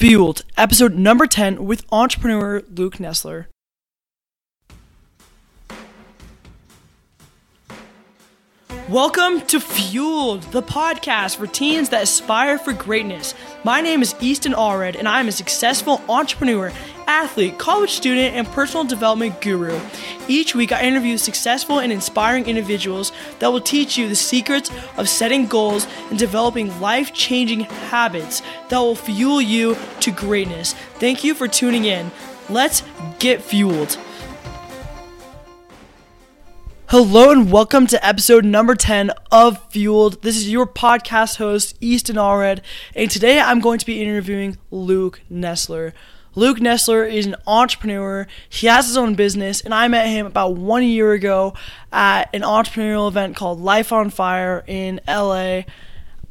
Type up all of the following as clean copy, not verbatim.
Fueled, episode number 10 with entrepreneur Luke Nessler. Welcome to Fueled, the podcast for teens that aspire for greatness. My name is Easton Allred, and I am a successful entrepreneur, athlete, college student, and personal development guru. Each week, I interview successful and inspiring individuals that will teach you the secrets of setting goals and developing life-changing habits that will fuel you to greatness. Thank you for tuning in. Let's get fueled. Hello and welcome to episode number 10 of Fueled. This is your podcast host, Easton Allred, and today I'm going to be interviewing Luke Nessler. Luke Nessler is an entrepreneur. He has his own business, and I met him about 1 year ago at an entrepreneurial event called Life on Fire in LA.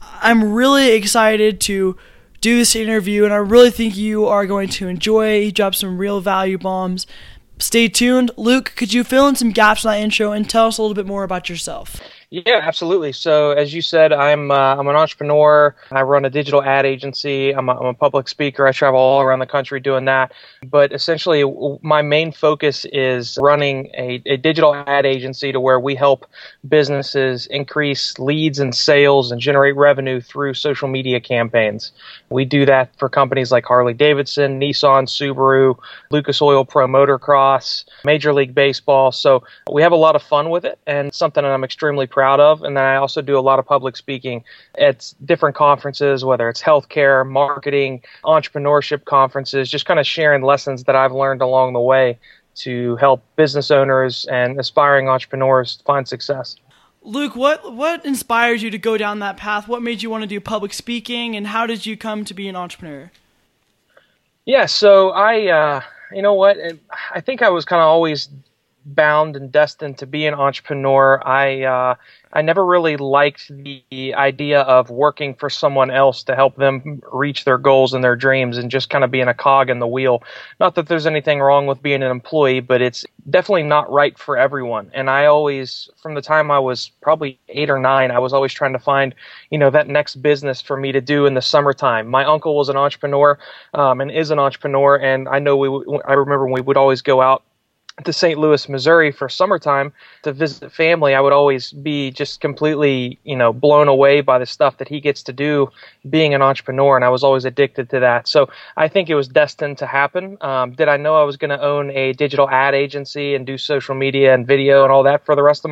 I'm really excited to do this interview, and I really think you are going to enjoy. He dropped some real value bombs. Stay tuned. Luke, could you fill in some gaps in that intro and tell us a little bit more about yourself? Yeah, absolutely. So as you said, I'm an entrepreneur. I run a digital ad agency. I'm a public speaker. I travel all around the country doing that. But essentially, my main focus is running a digital ad agency to where we help businesses increase leads and sales and generate revenue through social media campaigns. We do that for companies like Harley Davidson, Nissan, Subaru, Lucas Oil Pro Motocross, Major League Baseball. So we have a lot of fun with it and something that I'm extremely proud of. And then I also do a lot of public speaking at different conferences, whether it's healthcare, marketing, entrepreneurship conferences, just kind of sharing lessons that I've learned along the way to help business owners and aspiring entrepreneurs find success. Luke, what inspired you to go down that path? What made you want to do public speaking, and how did you come to be an entrepreneur? Yeah, so I think I was kind of always bound and destined to be an entrepreneur. I never really liked the idea of working for someone else to help them reach their goals and their dreams and just kind of being a cog in the wheel. Not that there's anything wrong with being an employee, but it's definitely not right for everyone. And I always, from the time I was probably 8 or 9, I was always trying to find, that next business for me to do in the summertime. My uncle was an entrepreneur and is an entrepreneur. And I know I remember when we would always go out to St. Louis, Missouri for summertime to visit family, I would always be just completely, blown away by the stuff that he gets to do being an entrepreneur. And I was always addicted to that. So I think it was destined to happen. Did I know I was going to own a digital ad agency and do social media and video and all that for the rest of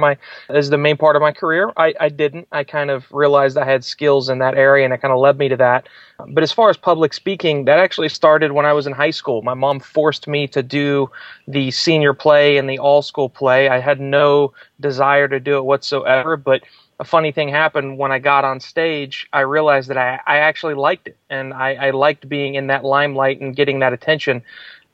the main part of my career? I didn't. I kind of realized I had skills in that area, and it kind of led me to that. But as far as public speaking, that actually started when I was in high school. My mom forced me to do the senior play and the all-school play. I had no desire to do it whatsoever, but a funny thing happened when I got on stage. I realized that I actually liked it, and I liked being in that limelight and getting that attention.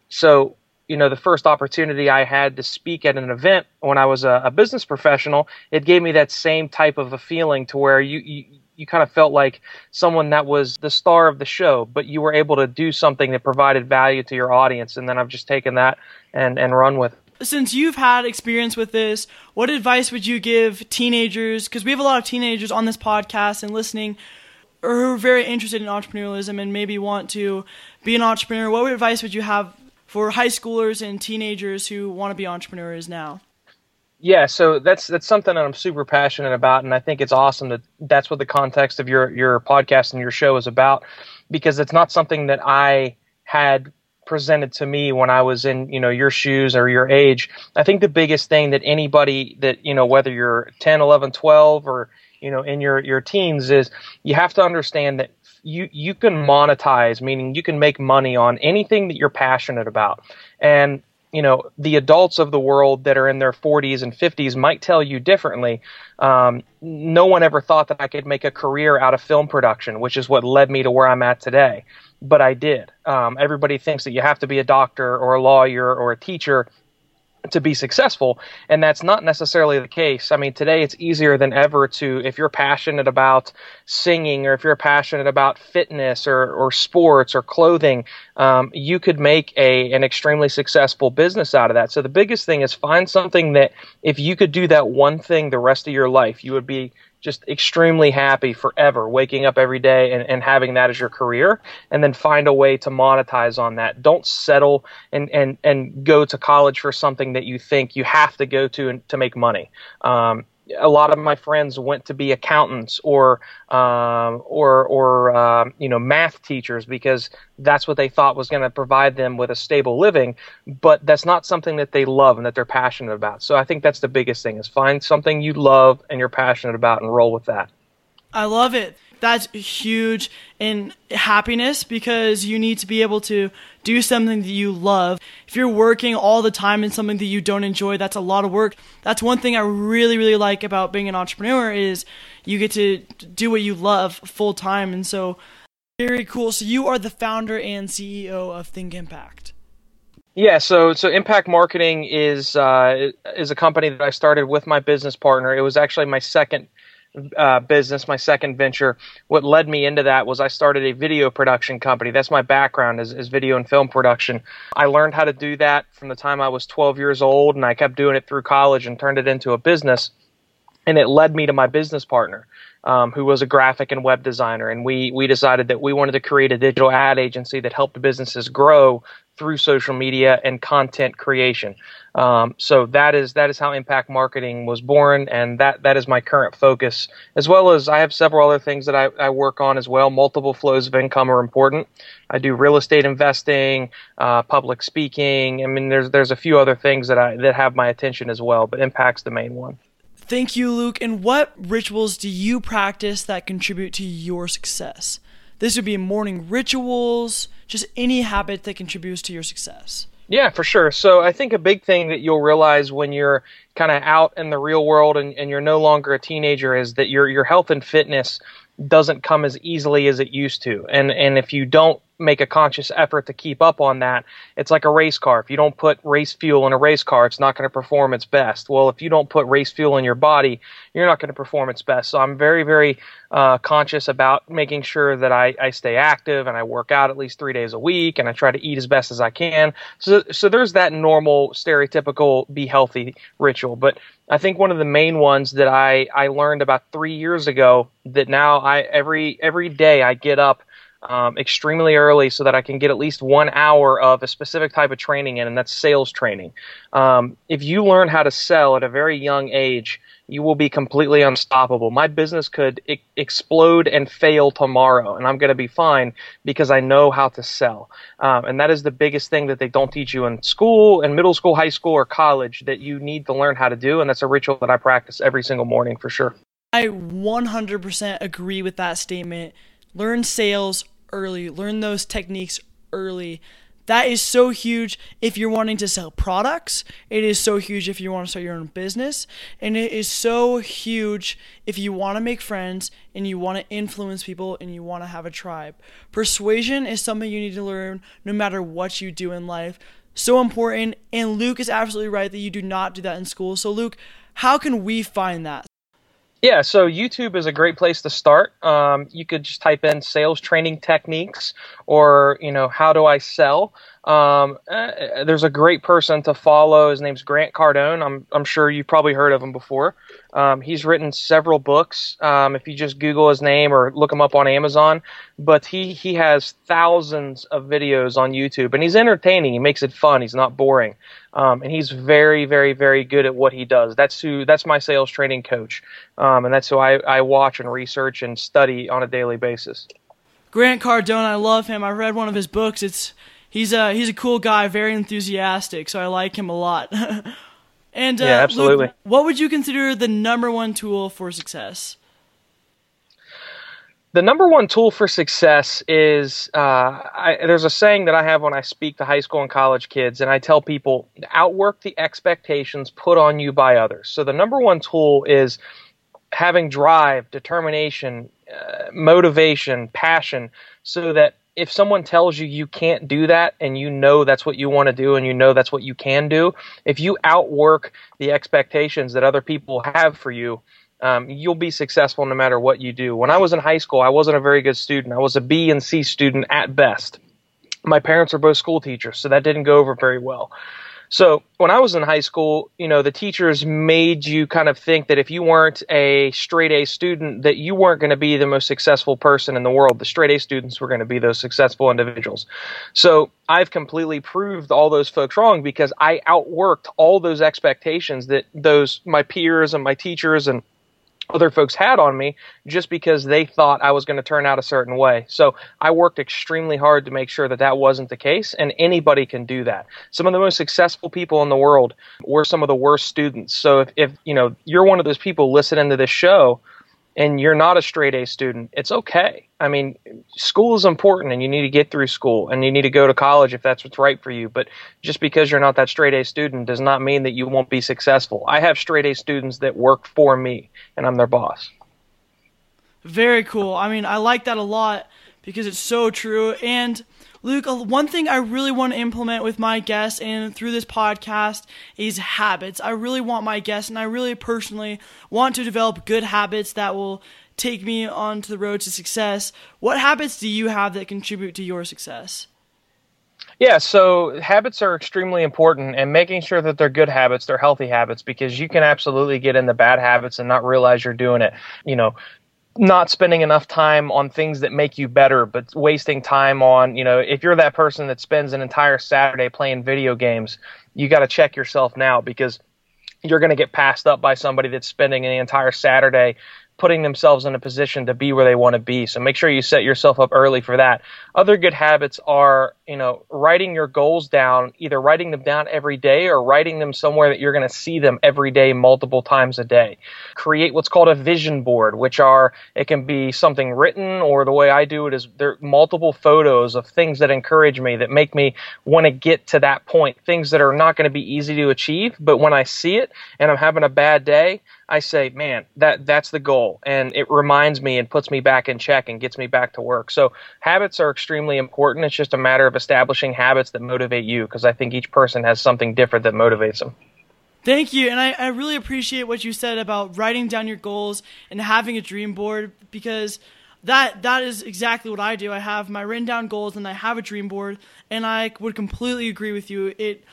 So, the first opportunity I had to speak at an event when I was a business professional, it gave me that same type of a feeling to where you kind of felt like someone that was the star of the show, but you were able to do something that provided value to your audience. And then I've just taken that and run with it. Since you've had experience with this, what advice would you give teenagers? Because we have a lot of teenagers on this podcast and listening who are very interested in entrepreneurialism and maybe want to be an entrepreneur. What advice would you have for high schoolers and teenagers who want to be entrepreneurs now? Yeah, so that's something that I'm super passionate about, and I think it's awesome that that's what the context of your podcast and your show is about, because it's not something that I had presented to me when I was in, your shoes or your age. I think the biggest thing that anybody that, whether you're 10, 11, 12 or, in your teens, is you have to understand that you can monetize, meaning you can make money on anything that you're passionate about. And the adults of the world that are in their 40s and 50s might tell you differently. No one ever thought that I could make a career out of film production, which is what led me to where I'm at today. But I did. Everybody thinks that you have to be a doctor or a lawyer or a teacher to be successful, and that's not necessarily the case. I mean, today it's easier than ever to, if you're passionate about singing or if you're passionate about fitness or sports or clothing, you could make an extremely successful business out of that. So the biggest thing is find something that if you could do that one thing the rest of your life, you would be just extremely happy forever, waking up every day and having that as your career, and then find a way to monetize on that. Don't settle and go to college for something that you think you have to go to and to make money. A lot of my friends went to be accountants or math teachers because that's what they thought was going to provide them with a stable living, but that's not something that they love and that they're passionate about. So I think that's the biggest thing, is find something you love and you're passionate about and roll with that. I love it. That's huge in happiness, because you need to be able to do something that you love. If you're working all the time in something that you don't enjoy, that's a lot of work. That's one thing I really, really like about being an entrepreneur, is you get to do what you love full time. And so very cool. So you are the founder and CEO of Think Impact. Yeah, so Impact Marketing is a company that I started with my business partner. It was actually my second business, my second venture. What led me into that was I started a video production company. That's my background, is video and film production. I learned how to do that from the time I was 12 years old, and I kept doing it through college and turned it into a business. And it led me to my business partner, who was a graphic and web designer. And we decided that we wanted to create a digital ad agency that helped businesses grow through social media and content creation. So that is how Impact Marketing was born, and that is my current focus, as well as I have several other things that I work on as well. Multiple flows of income are important. I do real estate investing, public speaking. I mean, there's a few other things that have my attention as well, but Impact's the main one. Thank you, Luke. And what rituals do you practice that contribute to your success? This would be morning rituals, just any habit that contributes to your success. Yeah, for sure. So I think a big thing that you'll realize when you're kind of out in the real world and you're no longer a teenager is that your health and fitness doesn't come as easily as it used to. And if you don't make a conscious effort to keep up on that, it's like a race car. If you don't put race fuel in a race car, it's not going to perform its best. Well, if you don't put race fuel in your body, you're not going to perform its best. So I'm very, very conscious about making sure that I stay active, and I work out at least 3 days a week, and I try to eat as best as I can. So there's that normal, stereotypical be healthy ritual. But I think one of the main ones that I learned about 3 years ago, that now every day I get up extremely early so that I can get at least 1 hour of a specific type of training in, and that's sales training. If you learn how to sell at a very young age, you will be completely unstoppable. My business could explode and fail tomorrow, and I'm going to be fine because I know how to sell. And that is the biggest thing that they don't teach you in school, in middle school, high school, or college, that you need to learn how to do. And that's a ritual that I practice every single morning for sure. I 100% agree with that statement. Learn sales early. Learn those techniques early. That is so huge if you're wanting to sell products. It is so huge if you want to start your own business. And it is so huge if you want to make friends and you want to influence people and you want to have a tribe. Persuasion is something you need to learn no matter what you do in life. So important. And Luke is absolutely right that you do not do that in school. So Luke, how can we find that? Yeah, so YouTube is a great place to start. You could just type in sales training techniques, or, how do I sell? There's a great person to follow. His name's Grant Cardone. I'm sure you've probably heard of him before. He's written several books. If you just Google his name or look him up on Amazon, but he has thousands of videos on YouTube, and he's entertaining. He makes it fun. He's not boring. And he's very, very, very good at what he does. That's my sales training coach. And that's who I watch and research and study on a daily basis. Grant Cardone. I love him. I read one of his books. He's a cool guy, very enthusiastic. So I like him a lot. And yeah, absolutely. Luke, what would you consider the number one tool for success? The number one tool for success is, there's a saying that I have when I speak to high school and college kids, and I tell people, outwork the expectations put on you by others. So the number one tool is having drive, determination, motivation, passion, so that if someone tells you you can't do that, and you know that's what you want to do, and you know that's what you can do, if you outwork the expectations that other people have for you, you'll be successful no matter what you do. When I was in high school, I wasn't a very good student. I was a B and C student at best. My parents were both school teachers, so that didn't go over very well. So when I was in high school, you know, the teachers made you kind of think that if you weren't a straight A student, that you weren't going to be the most successful person in the world. The straight A students were going to be those successful individuals. So I've completely proved all those folks wrong because I outworked all those expectations that those my peers and my teachers and other folks had on me just because they thought I was going to turn out a certain way. So I worked extremely hard to make sure that that wasn't the case, and anybody can do that. Some of the most successful people in the world were some of the worst students. So if you know, you're one of those people listening to this show and you're not a straight A student, it's okay. I mean, school is important and you need to get through school and you need to go to college if that's what's right for you. But just because you're not that straight A student does not mean that you won't be successful. I have straight A students that work for me and I'm their boss. Very cool. I mean, I like that a lot because it's so true. And Luke, one thing I really want to implement with my guests and through this podcast is habits. I really want my guests, and I really personally want to develop good habits that will take me onto the road to success. What habits do you have that contribute to your success? Yeah, so habits are extremely important, and making sure that they're good habits, they're healthy habits, because you can absolutely get into bad habits and not realize you're doing it. You know, not spending enough time on things that make you better, but wasting time on, you know, if you're that person that spends an entire Saturday playing video games, you got to check yourself now because you're going to get passed up by somebody that's spending an entire Saturday putting themselves in a position to be where they want to be. So make sure you set yourself up early for that. Other good habits are, you know, writing your goals down, either writing them down every day or writing them somewhere that you're going to see them every day, multiple times a day. Create what's called a vision board, which are, it can be something written, or the way I do it is there are multiple photos of things that encourage me, that make me want to get to that point, things that are not going to be easy to achieve. But when I see it and I'm having a bad day, I say, man, that's the goal, and it reminds me and puts me back in check and gets me back to work. So habits are extremely important. It's just a matter of establishing habits that motivate you, because I think each person has something different that motivates them. Thank you, and I really appreciate what you said about writing down your goals and having a dream board, because that is exactly what I do. I have my written down goals, and I have a dream board, and I would completely agree with you. It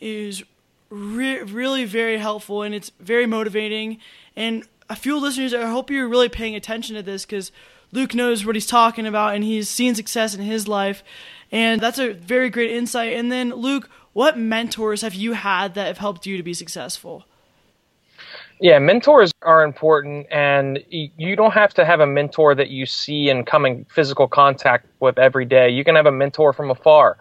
is really very helpful, and it's very motivating. And a few listeners, I hope you're really paying attention to this, because Luke knows what he's talking about and he's seen success in his life, and that's a very great insight. And then Luke, what mentors have you had that have helped you to be successful? Yeah, mentors are important, and you don't have to have a mentor that you see and come in physical contact with every day. You can have a mentor from afar.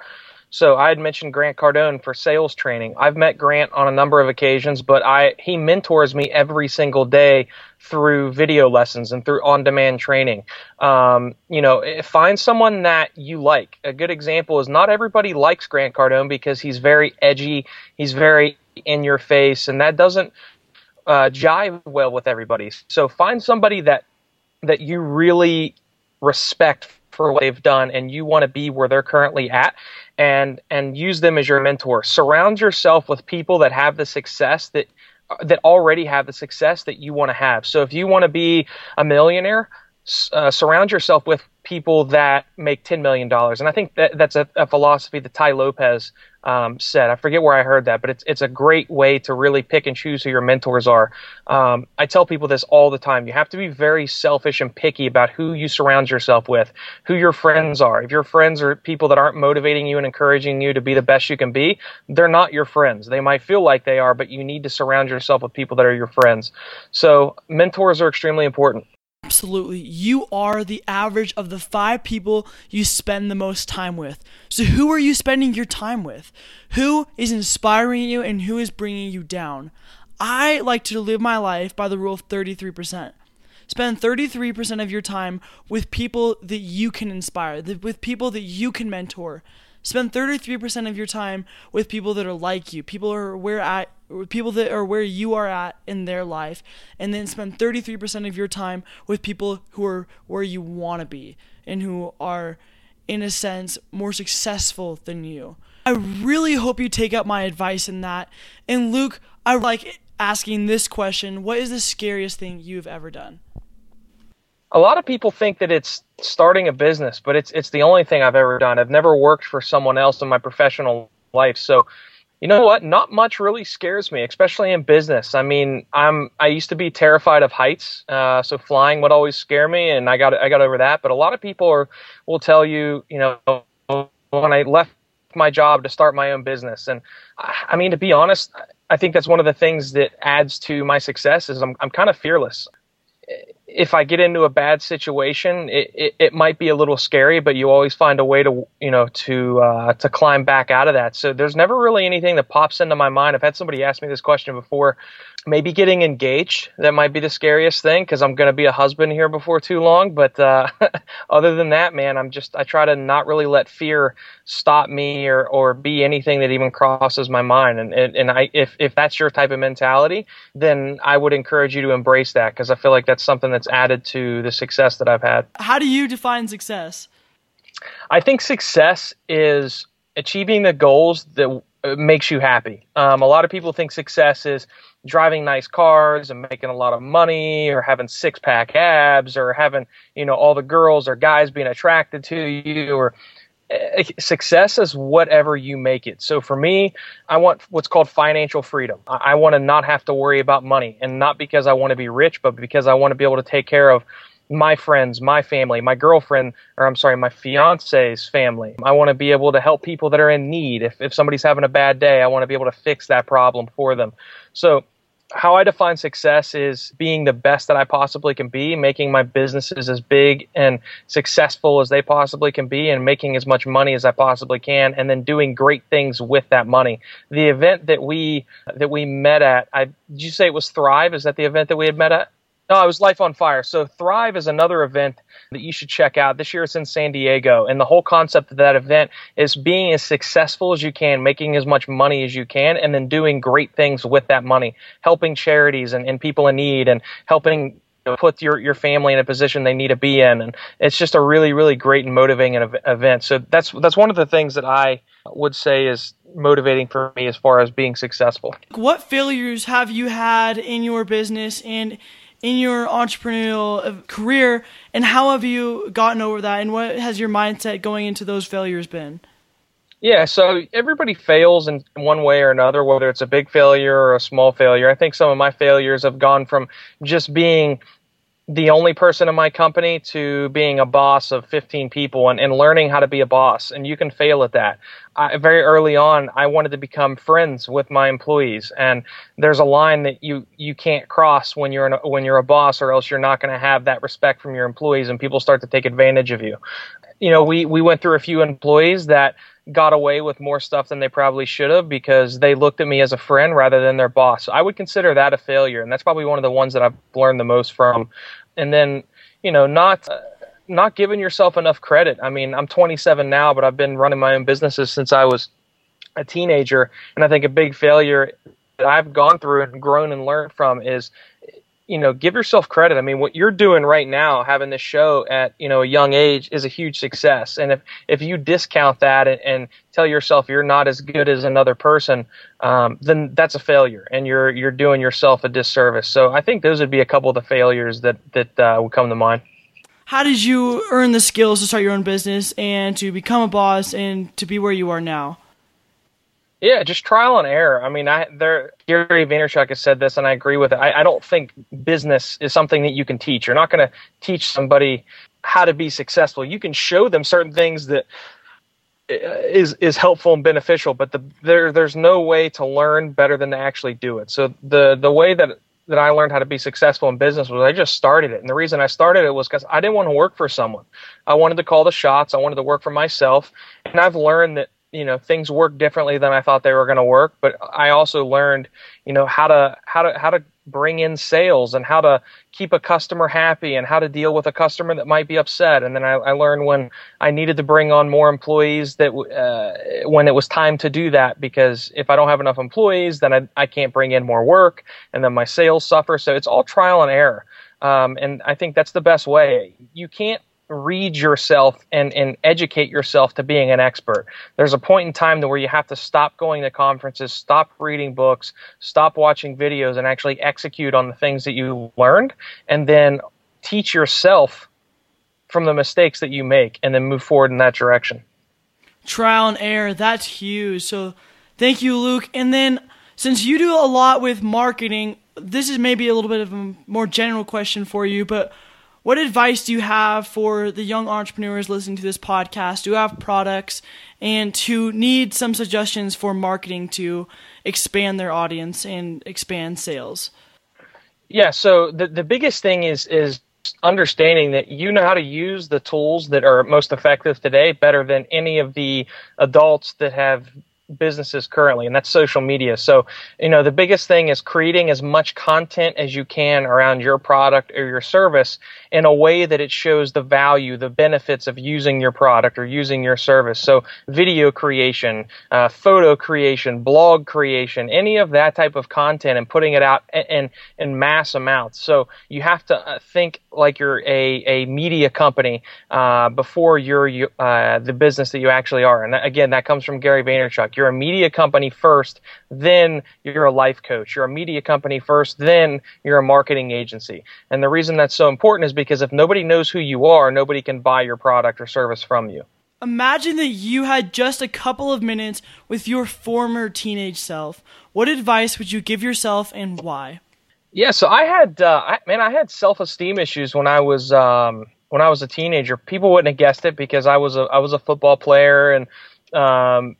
So I had mentioned Grant Cardone for sales training. I've met Grant on a number of occasions, but he mentors me every single day through video lessons and through on-demand training. You know, find someone that you like. A good example is not everybody likes Grant Cardone because he's very edgy, he's very in your face, and that doesn't jive well with everybody. So find somebody that you really respect for what they've done, and you want to be where they're currently at, and use them as your mentor. Surround yourself with people that have the success that already have the success that you want to have. So if you want to be a millionaire, surround yourself with people that make $10 million. And I think that's a philosophy that Tai Lopez said. I forget where I heard that, but it's a great way to really pick and choose who your mentors are. I tell people this all the time. You have to be very selfish and picky about who you surround yourself with, who your friends are. If your friends are people that aren't motivating you and encouraging you to be the best you can be, they're not your friends. They might feel like they are, but you need to surround yourself with people that are your friends. So mentors are extremely important. Absolutely. You are the average of the 5 people you spend the most time with. So who are you spending your time with? Who is inspiring you and who is bringing you down? I like to live my life by the rule of 33%. Spend 33% of your time with people that you can inspire, with people that you can mentor. Spend 33% of your time with people that are like you, people that are where you are at in their life, and then spend 33% of your time with people who are where you want to be and who are, in a sense, more successful than you. I really hope you take up my advice in that. And Luke, I like asking this question: what is the scariest thing you've ever done? A lot of people think that it's starting a business, but it's the only thing I've ever done. I've never worked for someone else in my professional life, so You know what? Not much really scares me, especially in business. I mean, I used to be terrified of heights, so flying would always scare me, and I got over that. But a lot of people will tell you, you know, when I left my job to start my own business, and I mean, to be honest, I think that's one of the things that adds to my success is I'm kind of fearless. If I get into a bad situation, it might be a little scary, but you always find a way to, you know, to climb back out of that. So there's never really anything that pops into my mind. I've had somebody ask me this question before. Maybe getting engaged, that might be the scariest thing because I'm going to be a husband here before too long. But other than that, man, I try to not really let fear stop me or be anything that even crosses my mind. And if that's your type of mentality, then I would encourage you to embrace that because I feel like that's something that's added to the success that I've had. How do you define success? I think success is achieving the goals that makes you happy. A lot of people think success is driving nice cars and making a lot of money or having six-pack abs or having, you know, all the girls or guys being attracted to you or success is whatever you make it. So for me, I want what's called financial freedom. I want to not have to worry about money, and not because I want to be rich, but because I want to be able to take care of my friends, my family, my fiance's family. I want to be able to help people that are in need. If somebody's having a bad day, I want to be able to fix that problem for them. So how I define success is being the best that I possibly can be, making my businesses as big and successful as they possibly can be, and making as much money as I possibly can, and then doing great things with that money. The event that we met at, did you say it was Thrive? Is that the event that we had met at? No, it was Life on Fire. So Thrive is another event that you should check out. This year it's in San Diego, and the whole concept of that event is being as successful as you can, making as much money as you can, and then doing great things with that money, helping charities and people in need, and helping put your family in a position they need to be in. And it's just a really, really great and motivating event. So that's one of the things that I would say is motivating for me as far as being successful. What failures have you had in your business and in your entrepreneurial career, and how have you gotten over that, and what has your mindset going into those failures been? Yeah, so everybody fails in one way or another, whether it's a big failure or a small failure. I think some of my failures have gone from just being the only person in my company to being a boss of 15 people and learning how to be a boss, and you can fail at that. Very early on, I wanted to become friends with my employees, and there's a line that you can't cross when you're a boss, or else you're not going to have that respect from your employees, and people start to take advantage of you. You know, we went through a few employees that got away with more stuff than they probably should have because they looked at me as a friend rather than their boss. So I would consider that a failure, and that's probably one of the ones that I've learned the most from. And then, you know, not giving yourself enough credit. I mean, I'm 27 now, but I've been running my own businesses since I was a teenager, and I think a big failure that I've gone through and grown and learned from is, you know, give yourself credit. I mean, what you're doing right now, having this show at, you know, a young age is a huge success. And if you discount that and tell yourself you're not as good as another person, then that's a failure, and you're doing yourself a disservice. So I think those would be a couple of the failures that would come to mind. How did you earn the skills to start your own business and to become a boss and to be where you are now? Yeah, just trial and error. I mean, Gary Vaynerchuk has said this, and I agree with it. I don't think business is something that you can teach. You're not going to teach somebody how to be successful. You can show them certain things that is helpful and beneficial, but there's no way to learn better than to actually do it. So the way that I learned how to be successful in business was I just started it. And the reason I started it was because I didn't want to work for someone. I wanted to call the shots. I wanted to work for myself. And I've learned that, you know, things work differently than I thought they were going to work, but I also learned, you know, how to bring in sales and how to keep a customer happy and how to deal with a customer that might be upset. And then I learned when I needed to bring on more employees that when it was time to do that, because if I don't have enough employees, then I can't bring in more work, and then my sales suffer. So it's all trial and error. And I think that's the best way. You can't read yourself and educate yourself to being an expert. There's a point in time where you have to stop going to conferences, stop reading books, stop watching videos, and actually execute on the things that you learned, and then teach yourself from the mistakes that you make, and then move forward in that direction. Trial and error, that's huge. So Thank you, Luke. And then, since you do a lot with marketing, this is maybe a little bit of a more general question for you, but what advice do you have for the young entrepreneurs listening to this podcast who have products and who need some suggestions for marketing to expand their audience and expand sales? Yeah, so the biggest thing is understanding that you know how to use the tools that are most effective today better than any of the adults that have businesses currently, and that's social media. So, you know, the biggest thing is creating as much content as you can around your product or your service in a way that it shows the value, the benefits of using your product or using your service. So video creation, photo creation, blog creation, any of that type of content, and putting it out in mass amounts. So you have to think like you're a media company before you're the business that you actually are. And again, that comes from Gary Vaynerchuk. You're a media company first, then you're a life coach. You're a media company first, then you're a marketing agency. And the reason that's so important is because if nobody knows who you are, nobody can buy your product or service from you. Imagine that you had just a couple of minutes with your former teenage self. What advice would you give yourself and why? Yeah, so I had, I had self-esteem issues when I was a teenager. People wouldn't have guessed it because I was a football player, and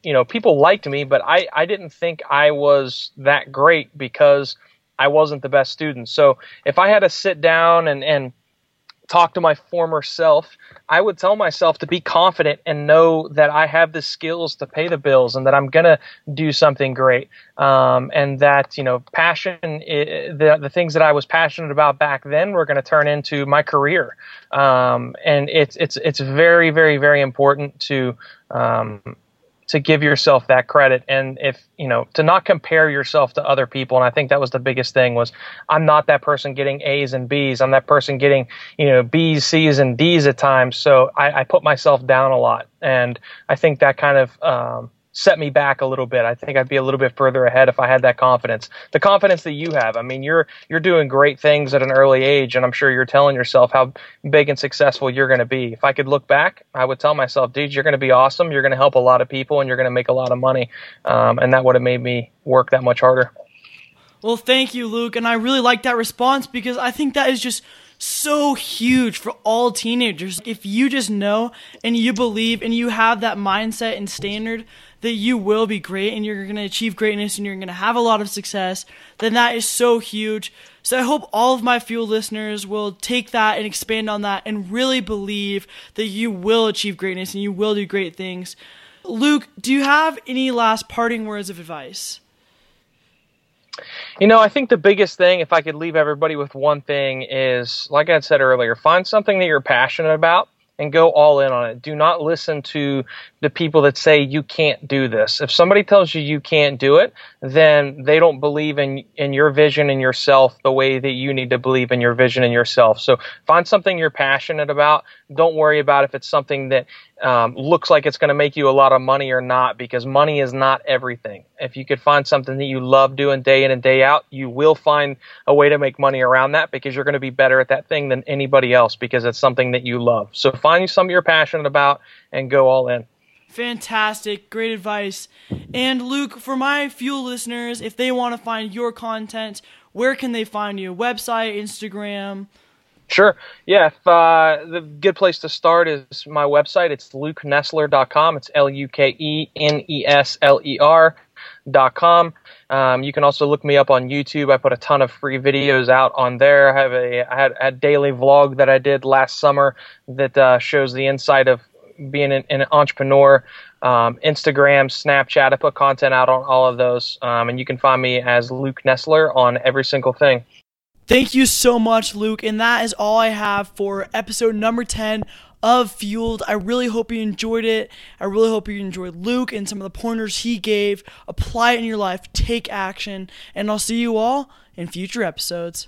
you know, people liked me, but I didn't think I was that great because I wasn't the best student. So if I had to sit down and talk to my former self, I would tell myself to be confident and know that I have the skills to pay the bills and that I'm going to do something great. And that, you know, passion, the things that I was passionate about back then were going to turn into my career. And it's very, very, very important to give yourself that credit, and if you know, to not compare yourself to other people. And I think that was the biggest thing was, I'm not that person getting A's and B's. I'm that person getting, you know, B's, C's, and D's at times. So I put myself down a lot, and I think that kind of set me back a little bit. I think I'd be a little bit further ahead if I had that confidence. The confidence that you have. I mean, you're doing great things at an early age, and I'm sure you're telling yourself how big and successful you're going to be. If I could look back, I would tell myself, dude, you're going to be awesome. You're going to help a lot of people, and you're going to make a lot of money. And that would have made me work that much harder. Well, thank you, Luke. And I really like that response, because I think that is just so huge for all teenagers. If you just know and you believe and you have that mindset and standard that you will be great and you're going to achieve greatness and you're going to have a lot of success, then that is so huge. So I hope all of my Fuel listeners will take that and expand on that and really believe that you will achieve greatness and you will do great things. Luke, do you have any last parting words of advice? You know, I think the biggest thing, if I could leave everybody with one thing, is, like I said earlier, find something that you're passionate about and go all in on it. Do not listen to the people that say you can't do this. If somebody tells you you can't do it, then they don't believe in your vision and yourself the way that you need to believe in your vision and yourself. So find something you're passionate about. Don't worry about if it's something that looks like it's going to make you a lot of money or not, because money is not everything. If you could find something that you love doing day in and day out, you will find a way to make money around that, because you're going to be better at that thing than anybody else, because it's something that you love. So find something you're passionate about and go all in. Fantastic. Great advice. And Luke, for my Fuel listeners, if they want to find your content, where can they find you? Website, Instagram? Sure. Yeah. If, the good place to start is my website. It's LukeNessler.com. It's LukeNessler.com. You can also look me up on YouTube. I put a ton of free videos out on there. I had a daily vlog that I did last summer that shows the inside of being an entrepreneur. Instagram, Snapchat. I put content out on all of those, and you can find me as Luke Nessler on every single thing. Thank you so much, Luke, and that is all I have for episode number 10 of Fueled. I really hope you enjoyed it. I really hope you enjoyed Luke and some of the pointers he gave. Apply it in your life. Take action, and I'll see you all in future episodes.